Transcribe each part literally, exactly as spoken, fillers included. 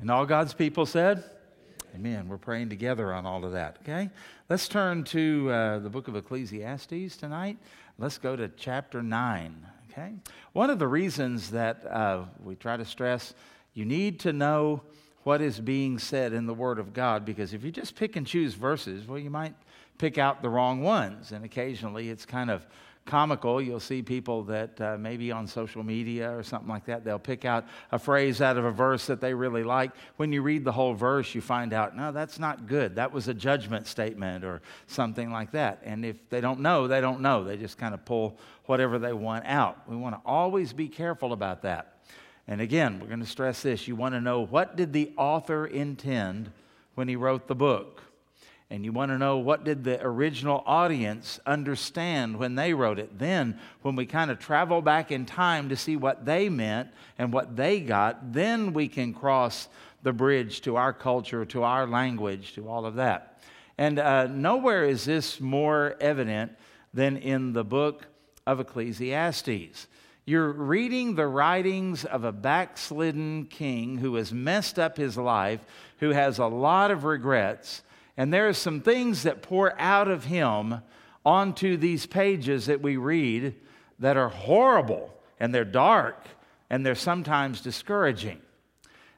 And all God's people said, amen. We're praying together on all of that, okay? Let's turn to uh, the book of Ecclesiastes tonight. Let's go to chapter nine, okay? One of the reasons that uh, we try to stress, you need to know what is being said in the Word of God, because if you just pick and choose verses, well, you might pick out the wrong ones, and occasionally it's kind of comical. You'll see people that uh, maybe on social media or something like that, they'll pick out a phrase out of a verse that they really like. When you read the whole verse, you find out, no, that's not good. That was a judgment statement or something like that. And if they don't know, they don't know. They just kind of pull whatever they want out. We want to always be careful about that. And again, we're going to stress this. You want to know, what did the author intend when he wrote the book? And you want to know, what did the original audience understand when they wrote it? Then, when we kind of travel back in time to see what they meant and what they got, then we can cross the bridge to our culture, to our language, to all of that. And uh, nowhere is this more evident than in the book of Ecclesiastes. You're reading the writings of a backslidden king who has messed up his life, who has a lot of regrets, and there are some things that pour out of him onto these pages that we read that are horrible, and they're dark, and they're sometimes discouraging.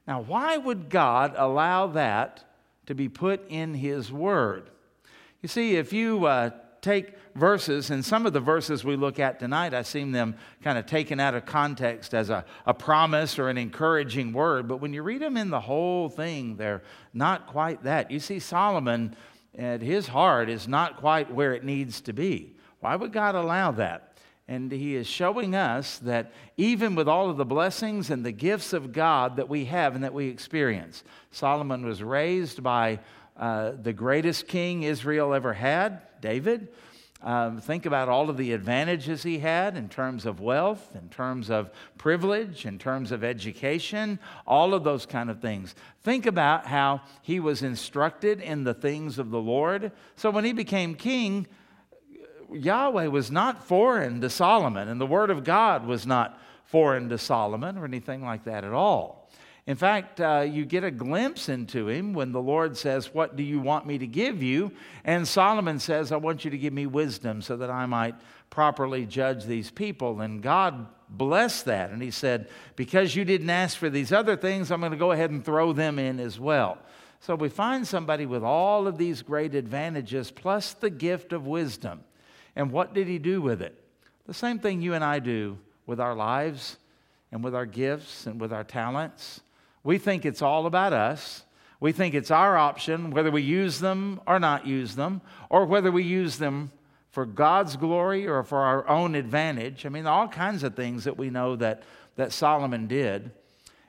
Now, why would God allow that to be put in His Word? You see, if you uh, take verses, and some of the verses we look at tonight, I've seen them kind of taken out of context as a, a promise or an encouraging word, but when you read them in the whole thing, they're not quite that. You see, Solomon, at his heart, is not quite where it needs to be. Why would God allow that? And he is showing us that even with all of the blessings and the gifts of God that we have and that we experience, Solomon was raised by uh, the greatest king Israel ever had, David. Um, think about all of the advantages he had in terms of wealth, in terms of privilege, in terms of education, all of those kind of things. Think about how he was instructed in the things of the Lord. So when he became king, Yahweh was not foreign to Solomon, and the Word of God was not foreign to Solomon or anything like that at all. In fact, uh, you get a glimpse into him when the Lord says, what do you want me to give you? And Solomon says, I want you to give me wisdom so that I might properly judge these people. And God blessed that. And he said, because you didn't ask for these other things, I'm going to go ahead and throw them in as well. So we find somebody with all of these great advantages plus the gift of wisdom. And what did he do with it? The same thing you and I do with our lives and with our gifts and with our talents. We think it's all about us. We think it's our option, whether we use them or not use them, or whether we use them for God's glory or for our own advantage. I mean, all kinds of things that we know that, that Solomon did.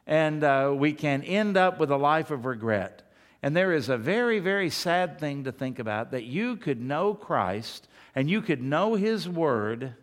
And uh, we can end up with a life of regret. And there is a very, very sad thing to think about, that you could know Christ and you could know His Word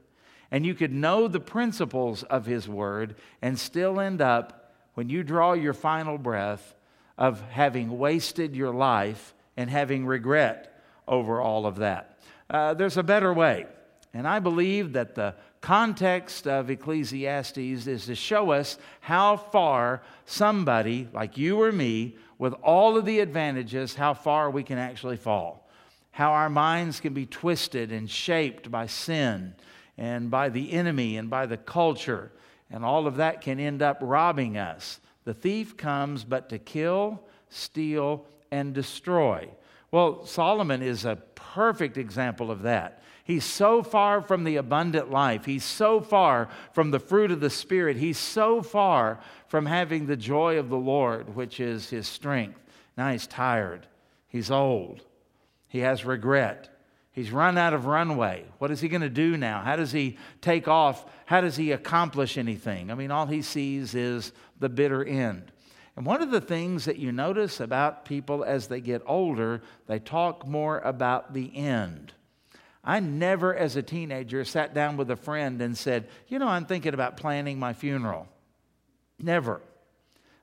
and you could know the principles of His Word and still end up, when you draw your final breath, of having wasted your life and having regret over all of that. Uh, there's a better way. And I believe that the context of Ecclesiastes is to show us how far somebody like you or me, with all of the advantages, how far we can actually fall. How our minds can be twisted and shaped by sin and by the enemy and by the culture. And all of that can end up robbing us. The thief comes but to kill, steal, and destroy. Well, Solomon is a perfect example of that. He's so far from the abundant life. He's so far from the fruit of the Spirit. He's so far from having the joy of the Lord, which is his strength. Now he's tired. He's old. He has regret. He's run out of runway. What is he going to do now? How does he take off? How does he accomplish anything? I mean, all he sees is the bitter end. And one of the things that you notice about people as they get older, they talk more about the end. I never, as a teenager, sat down with a friend and said, you know, I'm thinking about planning my funeral. Never.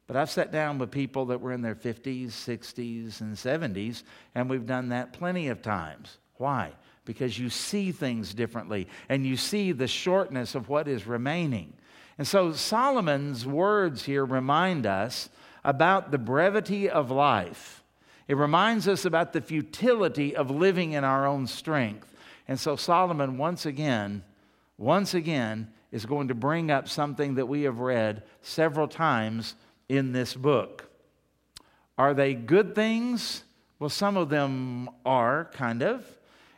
But I've sat down with people that were in their fifties, sixties, and seventies, and we've done that plenty of times. Why? Because you see things differently, and you see the shortness of what is remaining. And so Solomon's words here remind us about the brevity of life. It reminds us about the futility of living in our own strength. And so Solomon, once again, once again, is going to bring up something that we have read several times in this book. Are they good things? Well, some of them are, kind of.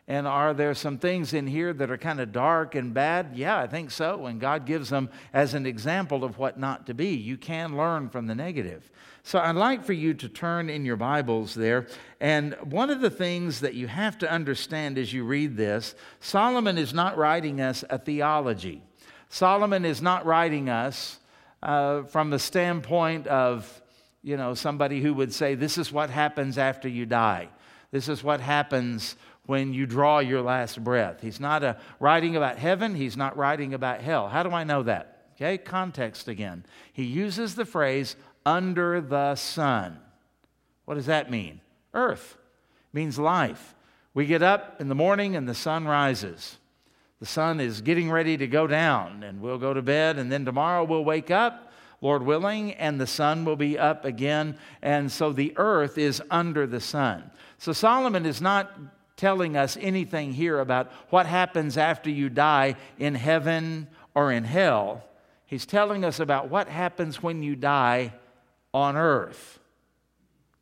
And are there some things in here that are kind of dark and bad? Yeah, I think so. And God gives them as an example of what not to be. You can learn from the negative. So I'd like for you to turn in your Bibles there. And one of the things that you have to understand as you read this, Solomon is not writing us a theology. Solomon is not writing us uh, from the standpoint of, you know, somebody who would say, this is what happens after you die. This is what happens when you draw your last breath. He's not uh, writing about heaven. He's not writing about hell. How do I know that? Okay, context again. He uses the phrase, under the sun. What does that mean? Earth. It means life. We get up in the morning and the sun rises. The sun is getting ready to go down, and we'll go to bed, and then tomorrow we'll wake up, Lord willing, and the sun will be up again. And so the earth is under the sun. So Solomon is not telling us anything here about what happens after you die in heaven or in hell. He's telling us about what happens when you die on earth.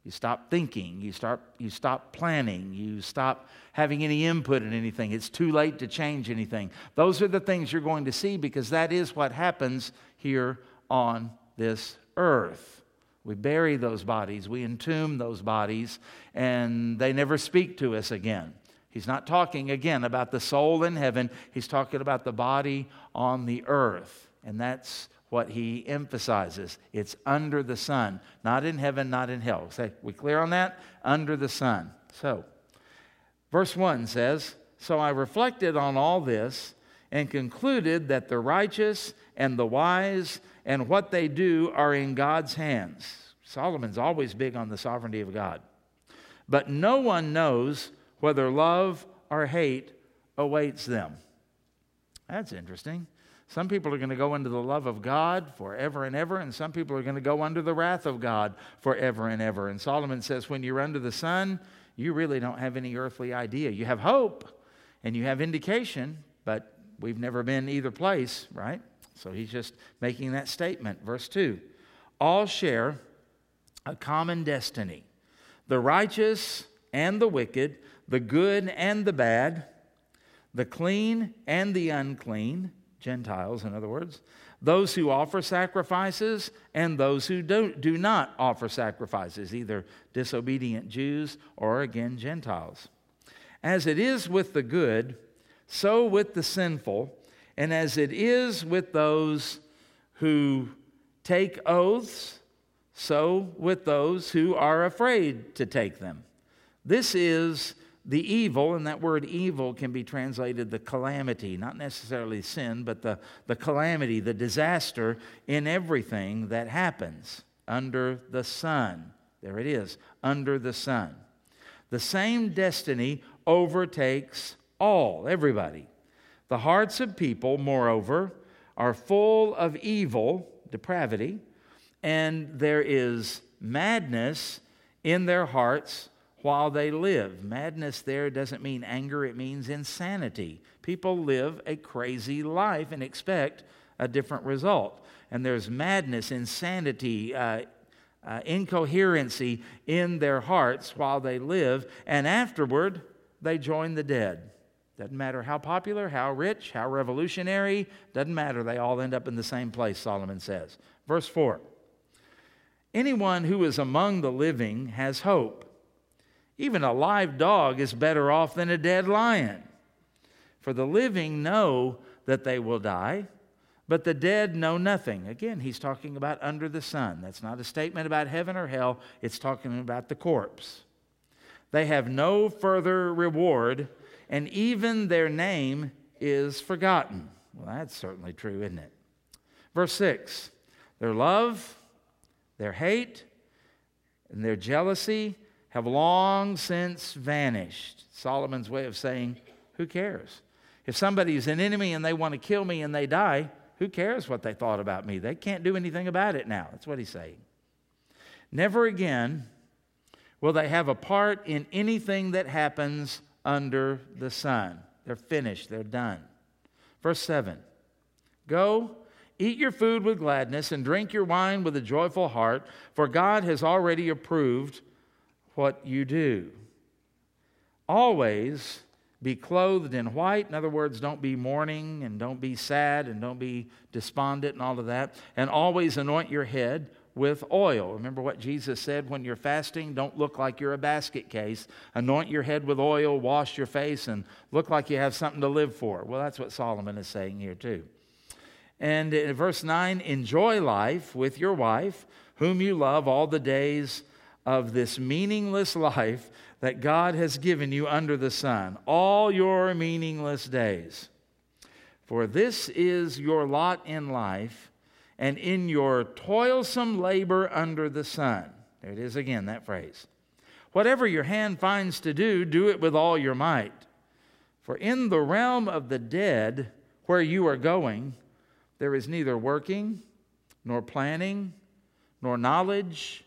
You stop thinking, you start, you stop planning, you stop having any input in anything. It's too late to change anything. Those are the things you're going to see because that is what happens here on this earth. We bury those bodies. We entomb those bodies, and they never speak to us again. He's not talking, again, about the soul in heaven. He's talking about the body on the earth, and that's what he emphasizes. It's under the sun, not in heaven, not in hell. Say, we clear on that? Under the sun. So, verse one says, so I reflected on all this and concluded that the righteous and the wise and what they do are in God's hands. Solomon's always big on the sovereignty of God. But no one knows whether love or hate awaits them. That's interesting. Some people are going to go under the love of God forever and ever, and some people are going to go under the wrath of God forever and ever. And Solomon says, when you're under the sun, you really don't have any earthly idea. You have hope, and you have indication, but we've never been either place, right? So he's just making that statement. Verse two, all share a common destiny. The righteous and the wicked, the good and the bad, the clean and the unclean, Gentiles in other words, those who offer sacrifices and those who do, do not offer sacrifices, either disobedient Jews or again Gentiles. As it is with the good, so with the sinful, and as it is with those who take oaths, so with those who are afraid to take them. This is the evil, and that word evil can be translated the calamity, not necessarily sin, but the, the calamity, the disaster in everything that happens under the sun. There it is, under the sun. The same destiny overtakes all, everybody. The hearts of people, moreover, are full of evil, depravity, and there is madness in their hearts while they live. Madness there doesn't mean anger, it means insanity. People live a crazy life and expect a different result. And there's madness, insanity, uh, uh, incoherency in their hearts while they live, and afterward they join the dead. Doesn't matter how popular, how rich, how revolutionary, doesn't matter. They all end up in the same place, Solomon says. Verse four, anyone who is among the living has hope. Even a live dog is better off than a dead lion. For the living know that they will die, but the dead know nothing. Again, he's talking about under the sun. That's not a statement about heaven or hell. It's talking about the corpse. They have no further reward, and even their name is forgotten. Well, that's certainly true, isn't it? Verse six, their love, their hate, and their jealousy have long since vanished. Solomon's way of saying, who cares? If somebody is an enemy and they want to kill me and they die, who cares what they thought about me? They can't do anything about it now. That's what he's saying. Never again will they have a part in anything that happens under the sun. They're finished. They're done. Verse seven. Go, eat your food with gladness and drink your wine with a joyful heart, for God has already approved what you do. Always be clothed in white. In other words, don't be mourning and don't be sad and don't be despondent and all of that. And always anoint your head with oil. Remember what Jesus said when you're fasting? Don't look like you're a basket case. Anoint your head with oil, wash your face, and look like you have something to live for. Well, that's what Solomon is saying here too. And in verse nine, enjoy life with your wife, whom you love, all the days of this meaningless life that God has given you under the sun, all your meaningless days. For this is your lot in life, and in your toilsome labor under the sun. There it is again, that phrase. Whatever your hand finds to do, do it with all your might. For in the realm of the dead, where you are going, there is neither working, nor planning, nor knowledge,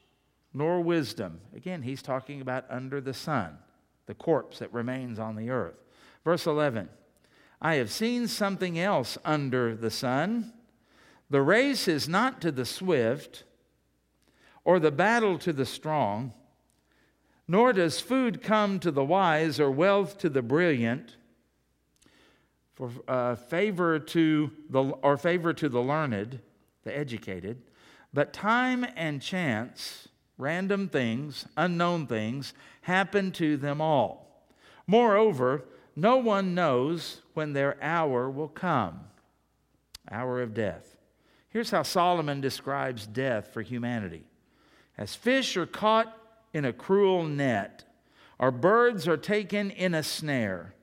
nor wisdom. Again, he's talking about under the sun, the corpse that remains on the earth. Verse eleven, I have seen something else under the sun. The race is not to the swift, or the battle to the strong, nor does food come to the wise, or wealth to the brilliant, for uh, favor to the or favor to the learned, the educated, but time and chance, random things, unknown things, happen to them all. Moreover, no one knows when their hour will come, hour of death. Here's how Solomon describes death for humanity. As fish are caught in a cruel net, or birds are taken in a snare,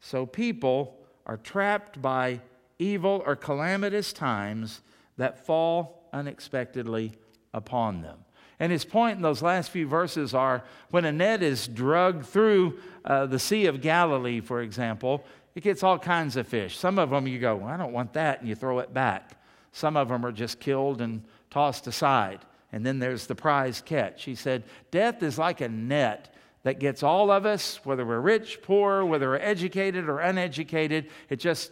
so people are trapped by evil or calamitous times that fall unexpectedly upon them. And his point in those last few verses are, when a net is dragged through uh, the Sea of Galilee, for example, it gets all kinds of fish. Some of them you go, well, I don't want that, and you throw it back. Some of them are just killed and tossed aside. And then there's the prize catch. He said, death is like a net that gets all of us, whether we're rich, poor, whether we're educated or uneducated. It just,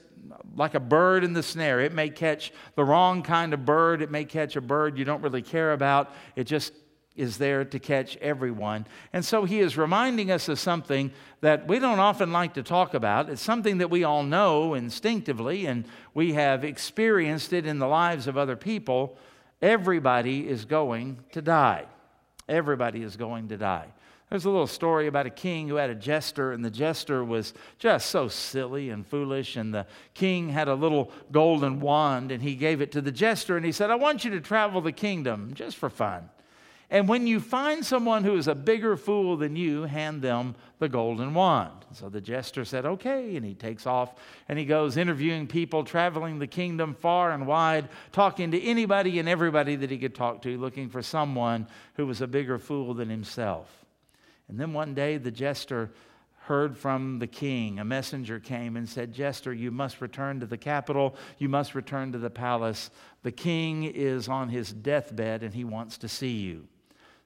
like a bird in the snare. It may catch the wrong kind of bird. It may catch a bird you don't really care about. It just is there to catch everyone. And so he is reminding us of something that we don't often like to talk about. It's something that we all know instinctively, and we have experienced it in the lives of other people. Everybody is going to die. Everybody is going to die. There's a little story about a king who had a jester, and the jester was just so silly and foolish, and the king had a little golden wand, and he gave it to the jester, and he said, I want you to travel the kingdom just for fun. And when you find someone who is a bigger fool than you, hand them the golden wand. So the jester said, okay, and he takes off, and he goes interviewing people, traveling the kingdom far and wide, talking to anybody and everybody that he could talk to, looking for someone who was a bigger fool than himself. And then one day the jester heard from the king. A messenger came and said, Jester, you must return to the capital. You must return to the palace. The king is on his deathbed, and he wants to see you.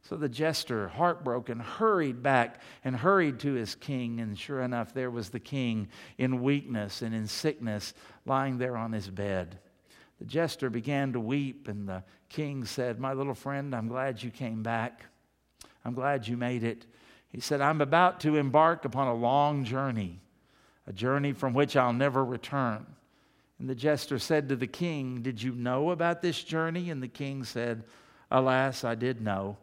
So the jester, heartbroken, hurried back and hurried to his king. And sure enough, there was the king in weakness and in sickness, lying there on his bed. The jester began to weep, and the king said, My little friend, I'm glad you came back. I'm glad you made it. He said, I'm about to embark upon a long journey, a journey from which I'll never return. And the jester said to the king, Did you know about this journey? And the king said, Alas, I did know.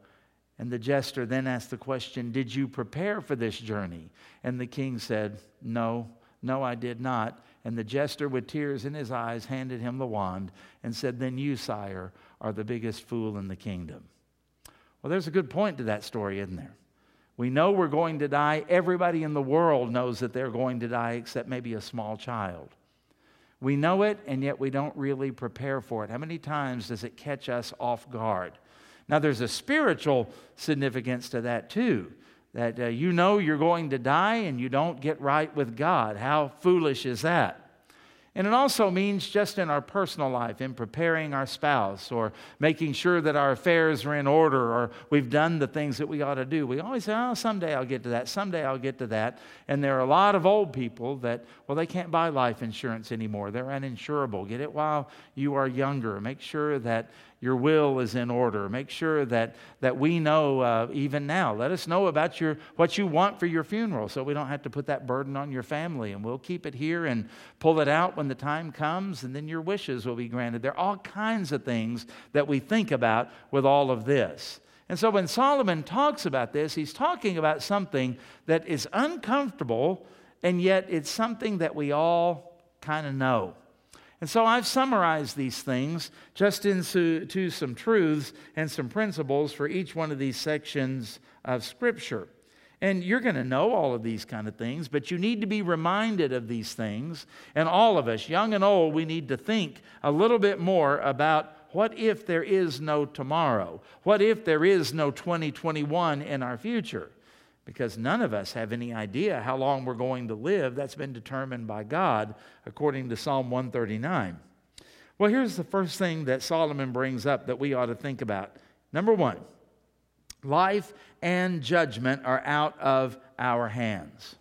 And the jester then asked the question, Did you prepare for this journey? And the king said, No, no, I did not. And the jester, with tears in his eyes, handed him the wand and said, Then you, sire, are the biggest fool in the kingdom. Well, there's a good point to that story, isn't there? We know we're going to die. Everybody in the world knows that they're going to die, except maybe a small child. We know it, and yet we don't really prepare for it. How many times does it catch us off guard? Now, there's a spiritual significance to that, too, that uh, you know you're going to die and you don't get right with God. How foolish is that? And it also means just in our personal life, in preparing our spouse or making sure that our affairs are in order or we've done the things that we ought to do. We always say, oh, someday I'll get to that, someday I'll get to that. And there are a lot of old people that, well, they can't buy life insurance anymore. They're uninsurable. Get it while you are younger. Make sure that your will is in order. Make sure that that we know uh, even now. Let us know about your what you want for your funeral so we don't have to put that burden on your family. And we'll keep it here and pull it out when the time comes, and then your wishes will be granted. There are all kinds of things that we think about with all of this. And so when Solomon talks about this, he's talking about something that is uncomfortable, and yet it's something that we all kind of know. And so I've summarized these things just into to some truths and some principles for each one of these sections of Scripture. And you're going to know all of these kind of things, but you need to be reminded of these things. And all of us, young and old, we need to think a little bit more about what if there is no tomorrow? What if there is no twenty twenty-one in our future? Because none of us have any idea how long we're going to live. That's been determined by God, according to Psalm one thirty-nine. Well, here's the first thing that Solomon brings up that we ought to think about. Number one, life and judgment are out of our hands.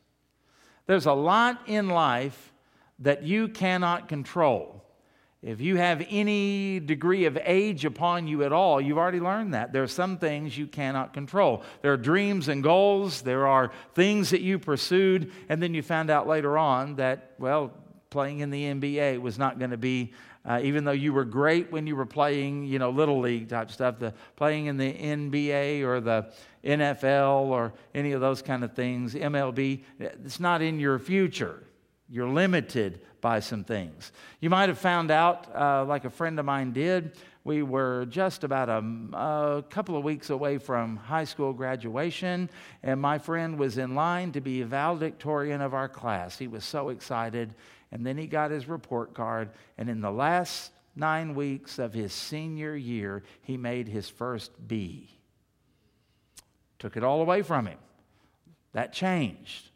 There's a lot in life that you cannot control. If you have any degree of age upon you at all, you've already learned that. There are some things you cannot control. There are dreams and goals. There are things that you pursued, and then you found out later on that, well, playing in the N B A was not going to be, uh, even though you were great when you were playing, you know, Little League type stuff, the playing in the N B A or the N F L or any of those kind of things, M L B, it's not in your future. You're limited by some things. You might have found out, uh, like a friend of mine did, we were just about a, a couple of weeks away from high school graduation, and my friend was in line to be a valedictorian of our class. He was so excited, and then he got his report card, and in the last nine weeks of his senior year, he made his first B. Took it all away from him. That changed.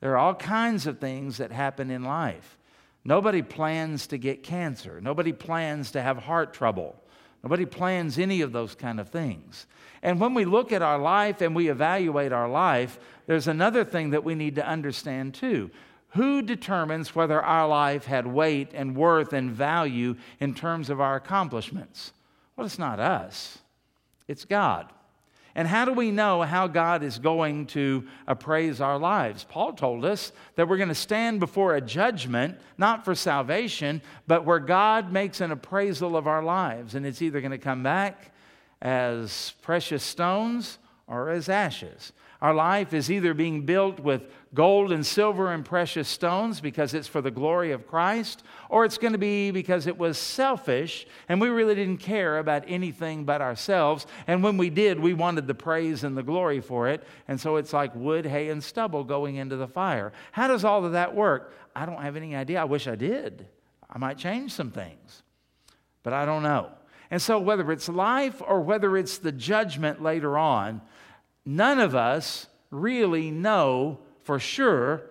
There are all kinds of things that happen in life. Nobody plans to get cancer. Nobody plans to have heart trouble. Nobody plans any of those kind of things. And when we look at our life and we evaluate our life, there's another thing that we need to understand too. Who determines whether our life had weight and worth and value in terms of our accomplishments? Well, it's not us. It's God. And how do we know how God is going to appraise our lives? Paul told us that we're going to stand before a judgment, not for salvation, but where God makes an appraisal of our lives. And it's either going to come back as precious stones or as ashes. Our life is either being built with gold and silver and precious stones because it's for the glory of Christ, or it's going to be because it was selfish and we really didn't care about anything but ourselves. And when we did, we wanted the praise and the glory for it. And so it's like wood, hay, and stubble going into the fire. How does all of that work? I don't have any idea. I wish I did. I might change some things, but I don't know. And so whether it's life or whether it's the judgment later on, none of us really know for sure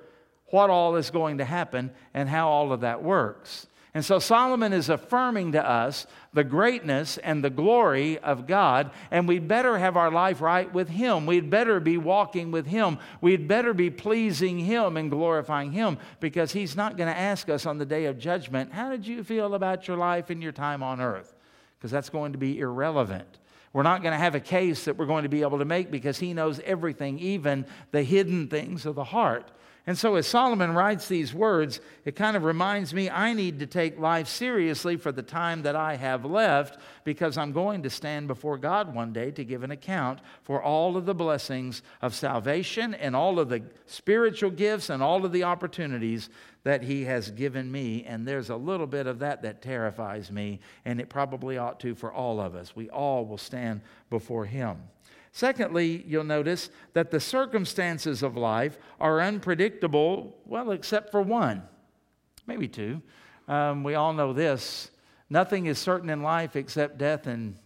what all is going to happen and how all of that works. And so Solomon is affirming to us the greatness and the glory of God, and we'd better have our life right with Him. We'd better be walking with Him. We'd better be pleasing Him and glorifying Him, because He's not going to ask us on the day of judgment, how did you feel about your life and your time on earth? Because that's going to be irrelevant. We're not going to have a case that we're going to be able to make, because He knows everything, even the hidden things of the heart. And so as Solomon writes these words, it kind of reminds me I need to take life seriously for the time that I have left, because I'm going to stand before God one day to give an account for all of the blessings of salvation and all of the spiritual gifts and all of the opportunities that He has given me. And there's a little bit of that that terrifies me, and it probably ought to for all of us. We all will stand before Him. Secondly, you'll notice that the circumstances of life are unpredictable, well, except for one, maybe two. Um, we all know this. Nothing is certain in life except death and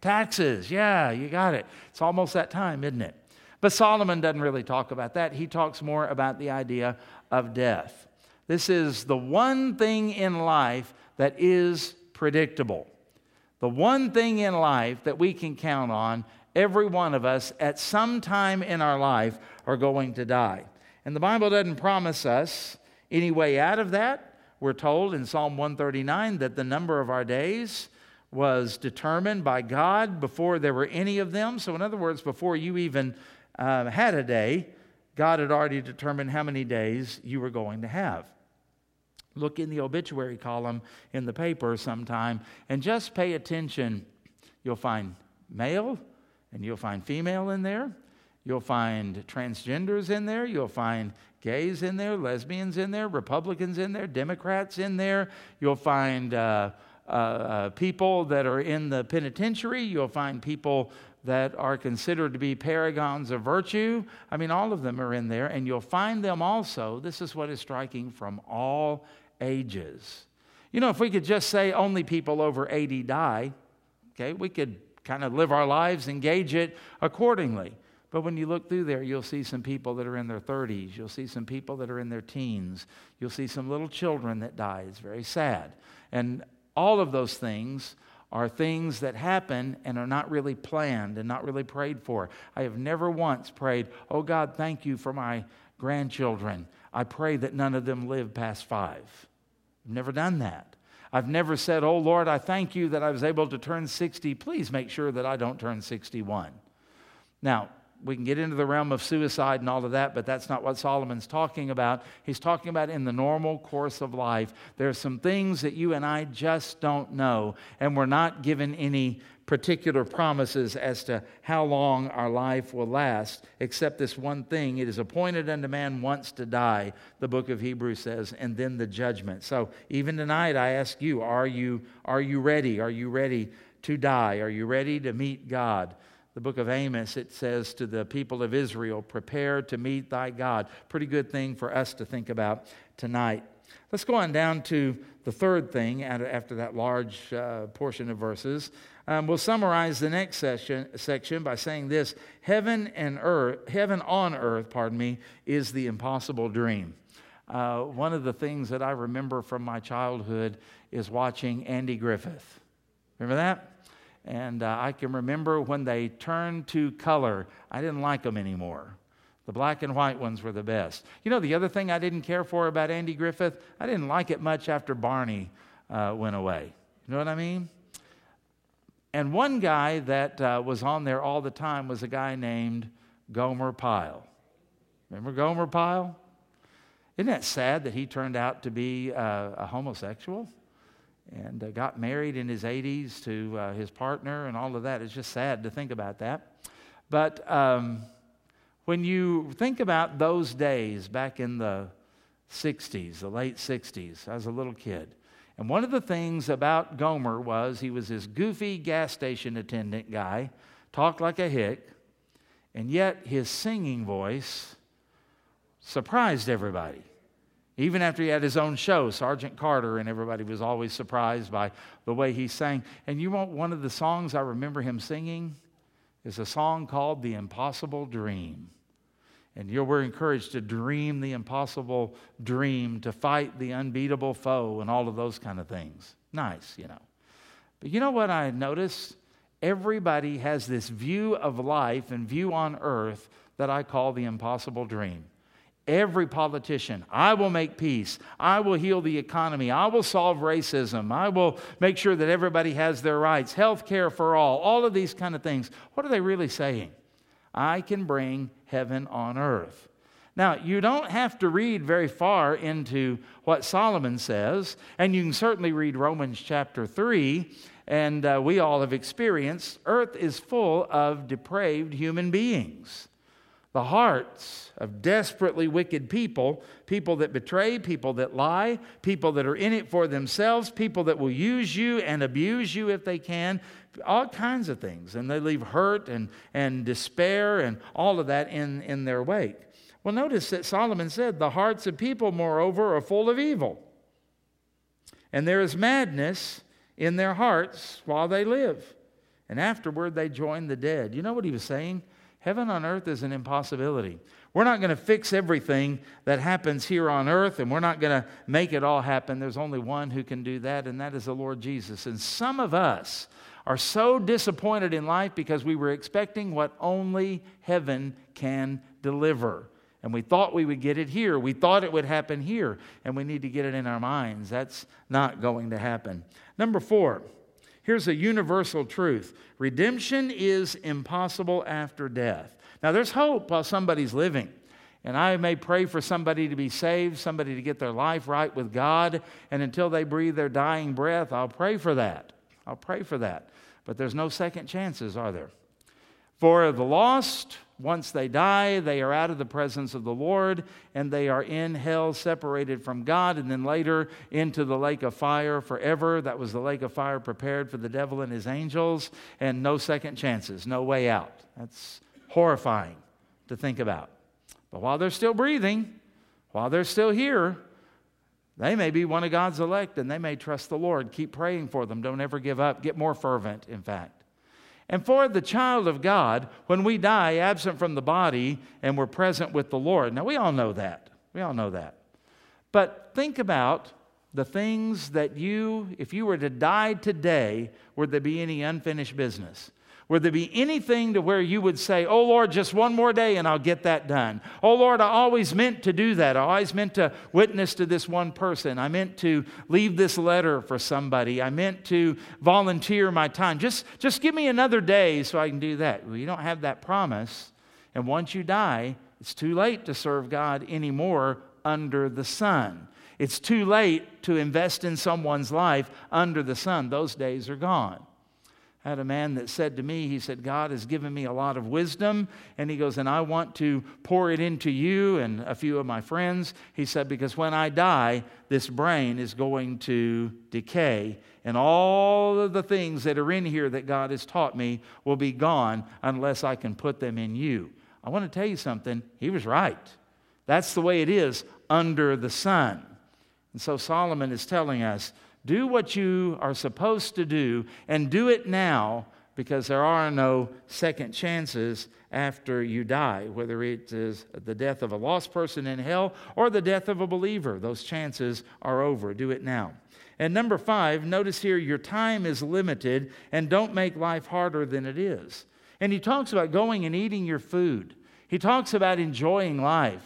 taxes. Yeah, you got it. It's almost that time, isn't it? But Solomon doesn't really talk about that. He talks more about the idea of death. This is the one thing in life that is predictable. The one thing in life that we can count on, every one of us at some time in our life are going to die. And the Bible doesn't promise us any way out of that. We're told in Psalm one thirty-nine that the number of our days was determined by God before there were any of them. So in other words, before you even uh, had a day, God had already determined how many days you were going to have. Look in the obituary column in the paper sometime and just pay attention. You'll find male and you'll find female in there. You'll find transgenders in there. You'll find gays in there, lesbians in there, Republicans in there, Democrats in there. You'll find uh, uh, uh, people that are in the penitentiary. You'll find people that are considered to be paragons of virtue. I mean, all of them are in there, and you'll find them also. This is what is striking, from all ages. You know, if we could just say only people over eighty die, okay, we could kind of live our lives, engage it accordingly. But when you look through there, you'll see some people that are in their thirties. You'll see some people that are in their teens. You'll see some little children that die. It's very sad. And all of those things are things that happen and are not really planned and not really prayed for. I have never once prayed, oh God, thank you for my grandchildren. I pray that none of them live past five. I've never done that. I've never said, oh Lord, I thank you that I was able to turn sixty. Please make sure that I don't turn sixty-one. Now, we can get into the realm of suicide and all of that, but that's not what Solomon's talking about. He's talking about in the normal course of life. There are some things that you and I just don't know, and we're not given any particular promises as to how long our life will last, except this one thing: it is appointed unto man once to die, the book of Hebrews says, and then the judgment. So even tonight I ask you, are you, are you ready? Are you ready to die? Are you ready to meet God? The book of Amos, it says to the people of Israel, prepare to meet thy God. Pretty good thing for us to think about tonight. Let's go on down to the third thing after that large uh, portion of verses. Um, we'll summarize the next session, section by saying this: heaven and earth, heaven on earth, pardon me, is the impossible dream. Uh, one of the things that I remember from my childhood is watching Andy Griffith. Remember that? And uh, I can remember when they turned to color, I didn't like them anymore. The black and white ones were the best. You know, the other thing I didn't care for about Andy Griffith, I didn't like it much after Barney uh, went away. You know what I mean? And one guy that uh, was on there all the time was a guy named Gomer Pyle. Remember Gomer Pyle? Isn't that sad that he turned out to be uh, a homosexual? And uh, got married in his eighties to uh, his partner and all of that. It's just sad to think about that. But um, when you think about those days back in the sixties, the late sixties, I was a little kid. And one of the things about Gomer was he was this goofy gas station attendant guy, talked like a hick, and yet his singing voice surprised everybody. Even after he had his own show, Sergeant Carter, and everybody was always surprised by the way he sang. And you want one of the songs I remember him singing is a song called The Impossible Dream. And you were encouraged to dream the impossible dream, to fight the unbeatable foe, and all of those kind of things. Nice, you know. But you know what I noticed? Everybody has this view of life and view on earth that I call the impossible dream. Every politician, I will make peace, I will heal the economy, I will solve racism, I will make sure that everybody has their rights, health care for all, all of these kind of things. What are they really saying? I can bring heaven on earth. Now, you don't have to read very far into what Solomon says, and you can certainly read Romans chapter three, and uh, we all have experienced, earth is full of depraved human beings. The hearts of desperately wicked people, people that betray, people that lie, people that are in it for themselves, people that will use you and abuse you if they can, all kinds of things. And they leave hurt and, and despair and all of that in, in their wake. Well, notice that Solomon said, the hearts of people, moreover, are full of evil. And there is madness in their hearts while they live. And afterward they join the dead. You know what he was saying? Heaven on earth is an impossibility. We're not going to fix everything that happens here on earth, and we're not going to make it all happen. There's only one who can do that, and that is the Lord Jesus. And some of us are so disappointed in life because we were expecting what only heaven can deliver. And we thought we would get it here. We thought it would happen here, and we need to get it in our minds. That's not going to happen. Number four, here's a universal truth. Redemption is impossible after death. Now, there's hope while somebody's living. And I may pray for somebody to be saved, somebody to get their life right with God. And until they breathe their dying breath, I'll pray for that. I'll pray for that. But there's no second chances, are there? For the lost, once they die, they are out of the presence of the Lord, and they are in hell, separated from God, and then later into the lake of fire forever. That was the lake of fire prepared for the devil and his angels, and no second chances, no way out. That's horrifying to think about. But while they're still breathing, while they're still here, they may be one of God's elect, and they may trust the Lord. Keep praying for them. Don't ever give up. Get more fervent, in fact. And for the child of God, when we die absent from the body and we're present with the Lord. Now, we all know that. We all know that. But think about the things that you, if you were to die today, would there be any unfinished business? Would there be anything to where you would say, oh, Lord, just one more day and I'll get that done. Oh, Lord, I always meant to do that. I always meant to witness to this one person. I meant to leave this letter for somebody. I meant to volunteer my time. Just, just give me another day so I can do that. Well, you don't have that promise. And once you die, it's too late to serve God anymore under the sun. It's too late to invest in someone's life under the sun. Those days are gone. I had a man that said to me, he said, God has given me a lot of wisdom. And he goes, and I want to pour it into you and a few of my friends. He said, because when I die, this brain is going to decay. And all of the things that are in here that God has taught me will be gone unless I can put them in you. I want to tell you something. He was right. That's the way it is under the sun. And so Solomon is telling us, do what you are supposed to do and do it now, because there are no second chances after you die, whether it is the death of a lost person in hell or the death of a believer. Those chances are over. Do it now. And number five, notice here, your time is limited and don't make life harder than it is. And he talks about going and eating your food. He talks about enjoying life.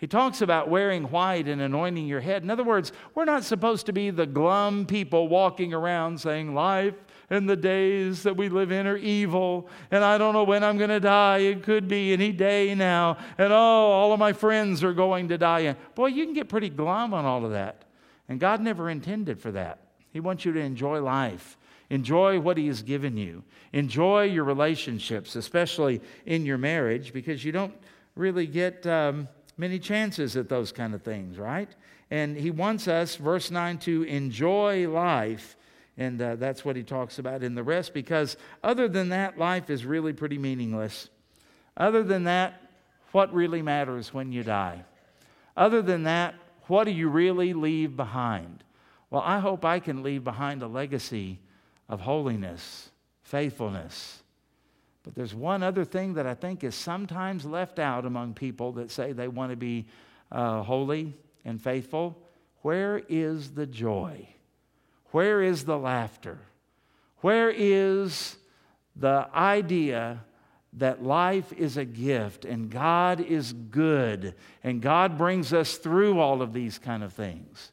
He talks about wearing white and anointing your head. In other words, we're not supposed to be the glum people walking around saying, life and the days that we live in are evil, and I don't know when I'm going to die. It could be any day now, and oh, all of my friends are going to die. Boy, you can get pretty glum on all of that, and God never intended for that. He wants you to enjoy life. Enjoy what He has given you. Enjoy your relationships, especially in your marriage, because you don't really get Um, many chances at those kind of things, right? And he wants us, verse nine, to enjoy life. And uh, that's what he talks about in the rest, because other than that, life is really pretty meaningless. Other than that, what really matters when you die? Other than that, what do you really leave behind? Well, I hope I can leave behind a legacy of holiness, faithfulness. But there's one other thing that I think is sometimes left out among people that say they want to be uh, holy and faithful. Where is the joy? Where is the laughter? Where is the idea that life is a gift and God is good and God brings us through all of these kind of things?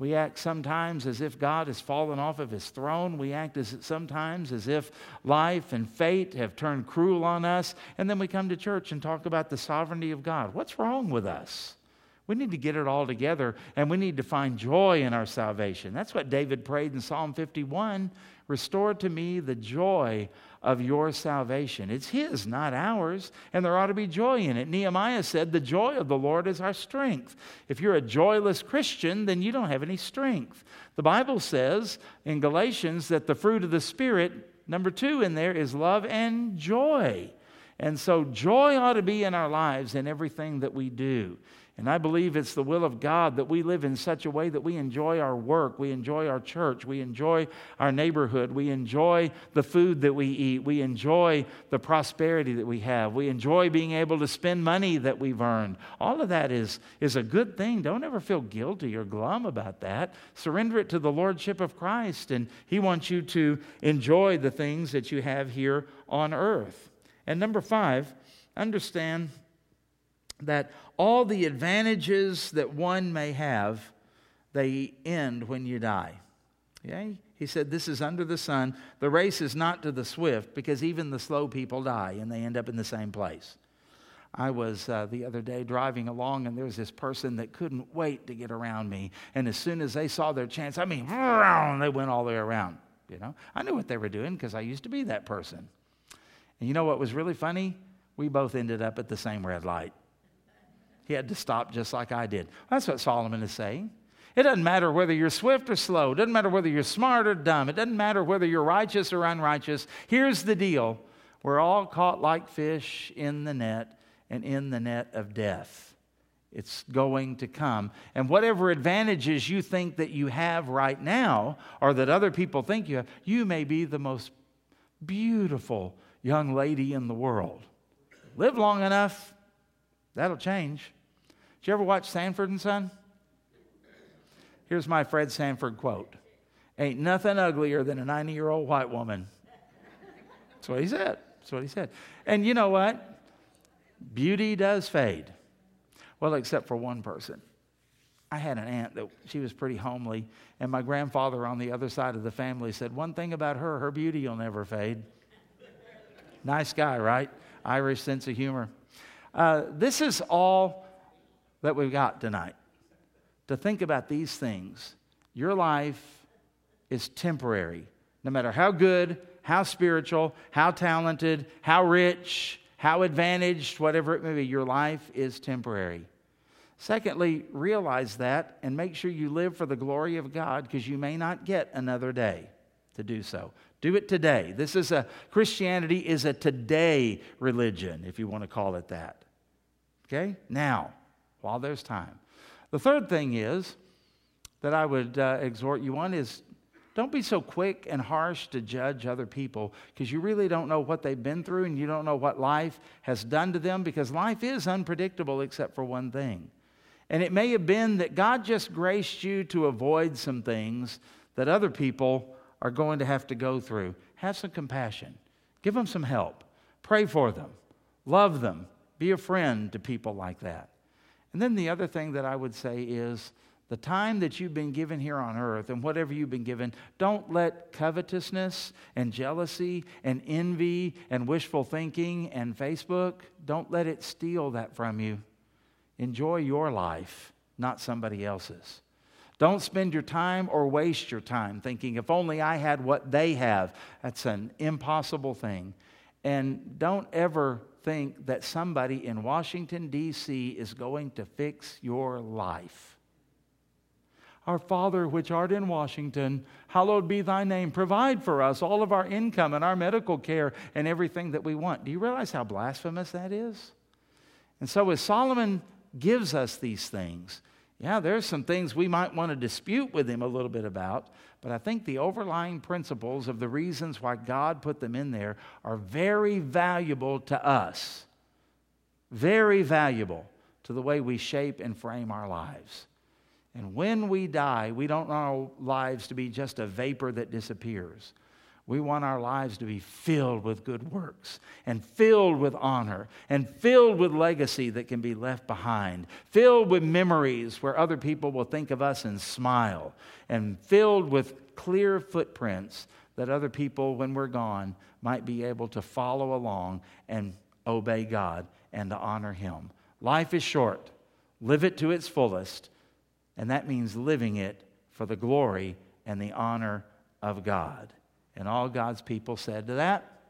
We act sometimes as if God has fallen off of His throne. We act as sometimes as if life and fate have turned cruel on us. And then we come to church and talk about the sovereignty of God. What's wrong with us? We need to get it all together, and we need to find joy in our salvation. That's what David prayed in Psalm fifty-one. Restore to me the joy of your salvation. It's His, not ours, and there ought to be joy in it. Nehemiah said, the joy of the Lord is our strength. If you're a joyless Christian, then you don't have any strength. The Bible says in Galatians that the fruit of the Spirit, number two in there, is love and joy. And so joy ought to be in our lives in everything that we do. And I believe it's the will of God that we live in such a way that we enjoy our work, we enjoy our church, we enjoy our neighborhood, we enjoy the food that we eat, we enjoy the prosperity that we have, we enjoy being able to spend money that we've earned. All of that is, is a good thing. Don't ever feel guilty or glum about that. Surrender it to the Lordship of Christ, and He wants you to enjoy the things that you have here on earth. And number five, understand that all the advantages that one may have, they end when you die. Okay? He said, this is under the sun. The race is not to the swift, because even the slow people die, and they end up in the same place. I was uh, the other day driving along, and there was this person that couldn't wait to get around me. And as soon as they saw their chance, I mean, they went all the way around. You know, I knew what they were doing because I used to be that person. And you know what was really funny? We both ended up at the same red light. He had to stop just like I did. That's what Solomon is saying. It doesn't matter whether you're swift or slow. It doesn't matter whether you're smart or dumb. It doesn't matter whether you're righteous or unrighteous. Here's the deal. We're all caught like fish in the net, and in the net of death. It's going to come. And whatever advantages you think that you have right now, or that other people think you have, you may be the most beautiful young lady in the world. Live long enough, that'll change. Did you ever watch Sanford and Son? Here's my Fred Sanford quote. Ain't nothing uglier than a ninety-year-old white woman. That's what he said. That's what he said. And you know what? Beauty does fade. Well, except for one person. I had an aunt that she was pretty homely, and my grandfather on the other side of the family said, one thing about her, her beauty will never fade. Nice guy, right? Irish sense of humor. Uh, this is all that we've got tonight. To think about these things. Your life is temporary. No matter how good, how spiritual, how talented, how rich, how advantaged, whatever it may be, your life is temporary. Secondly, realize that and make sure you live for the glory of God, because you may not get another day to do so. Do it today. This is a, Christianity is a today religion, if you want to call it that. Okay? Now, while there's time. The third thing is, that I would uh, exhort you on is, don't be so quick and harsh to judge other people, because you really don't know what they've been through, and you don't know what life has done to them, because life is unpredictable except for one thing. And it may have been that God just graced you to avoid some things that other people are going to have to go through. Have some compassion. Give them some help. Pray for them. Love them. Be a friend to people like that. And then the other thing that I would say is, the time that you've been given here on earth and whatever you've been given, don't let covetousness and jealousy and envy and wishful thinking and Facebook, don't let it steal that from you. Enjoy your life, not somebody else's. Don't spend your time or waste your time thinking, if only I had what they have. That's an impossible thing. And don't ever think that somebody in Washington, D C is going to fix your life. Our Father, which art in Washington, hallowed be thy name. Provide for us all of our income and our medical care and everything that we want. Do you realize how blasphemous that is? And so as Solomon gives us these things, yeah, there's some things we might want to dispute with him a little bit about, but I think the overlying principles of the reasons why God put them in there are very valuable to us. Very valuable to the way we shape and frame our lives. And when we die, we don't want our lives to be just a vapor that disappears. We want our lives to be filled with good works, and filled with honor, and filled with legacy that can be left behind, filled with memories where other people will think of us and smile, and filled with clear footprints that other people, when we're gone, might be able to follow along and obey God and to honor Him. Life is short. Live it to its fullest, and that means living it for the glory and the honor of God. And all God's people said to that,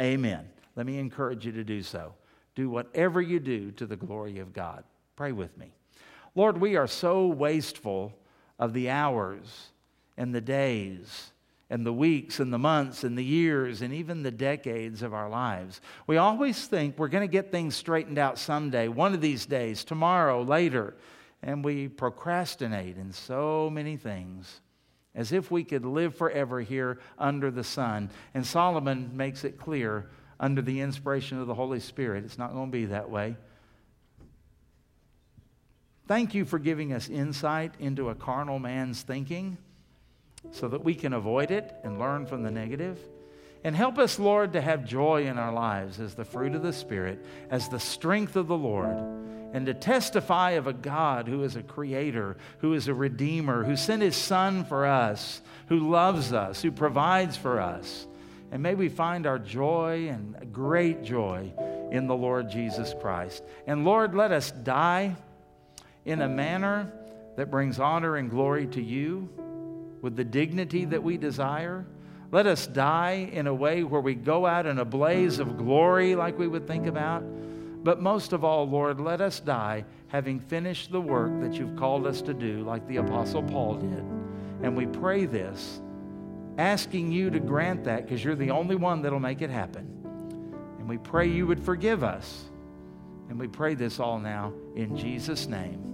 amen. Let me encourage you to do so. Do whatever you do to the glory of God. Pray with me. Lord, we are so wasteful of the hours and the days and the weeks and the months and the years and even the decades of our lives. We always think we're going to get things straightened out someday, one of these days, tomorrow, later. And we procrastinate in so many things as if we could live forever here under the sun. And Solomon makes it clear under the inspiration of the Holy Spirit, it's not going to be that way. Thank you for giving us insight into a carnal man's thinking so that we can avoid it and learn from the negative. And help us, Lord, to have joy in our lives as the fruit of the Spirit, as the strength of the Lord, and to testify of a God who is a creator, who is a redeemer, who sent his Son for us, who loves us, who provides for us. And may we find our joy and great joy in the Lord Jesus Christ. And Lord, let us die in a manner that brings honor and glory to you with the dignity that we desire. Let us die in a way where we go out in a blaze of glory like we would think about. But most of all, Lord, let us die having finished the work that you've called us to do like the Apostle Paul did. And we pray this, asking you to grant that because you're the only one that'll make it happen. And we pray you would forgive us. And we pray this all now in Jesus' name.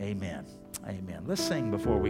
Amen. Amen. Let's sing before we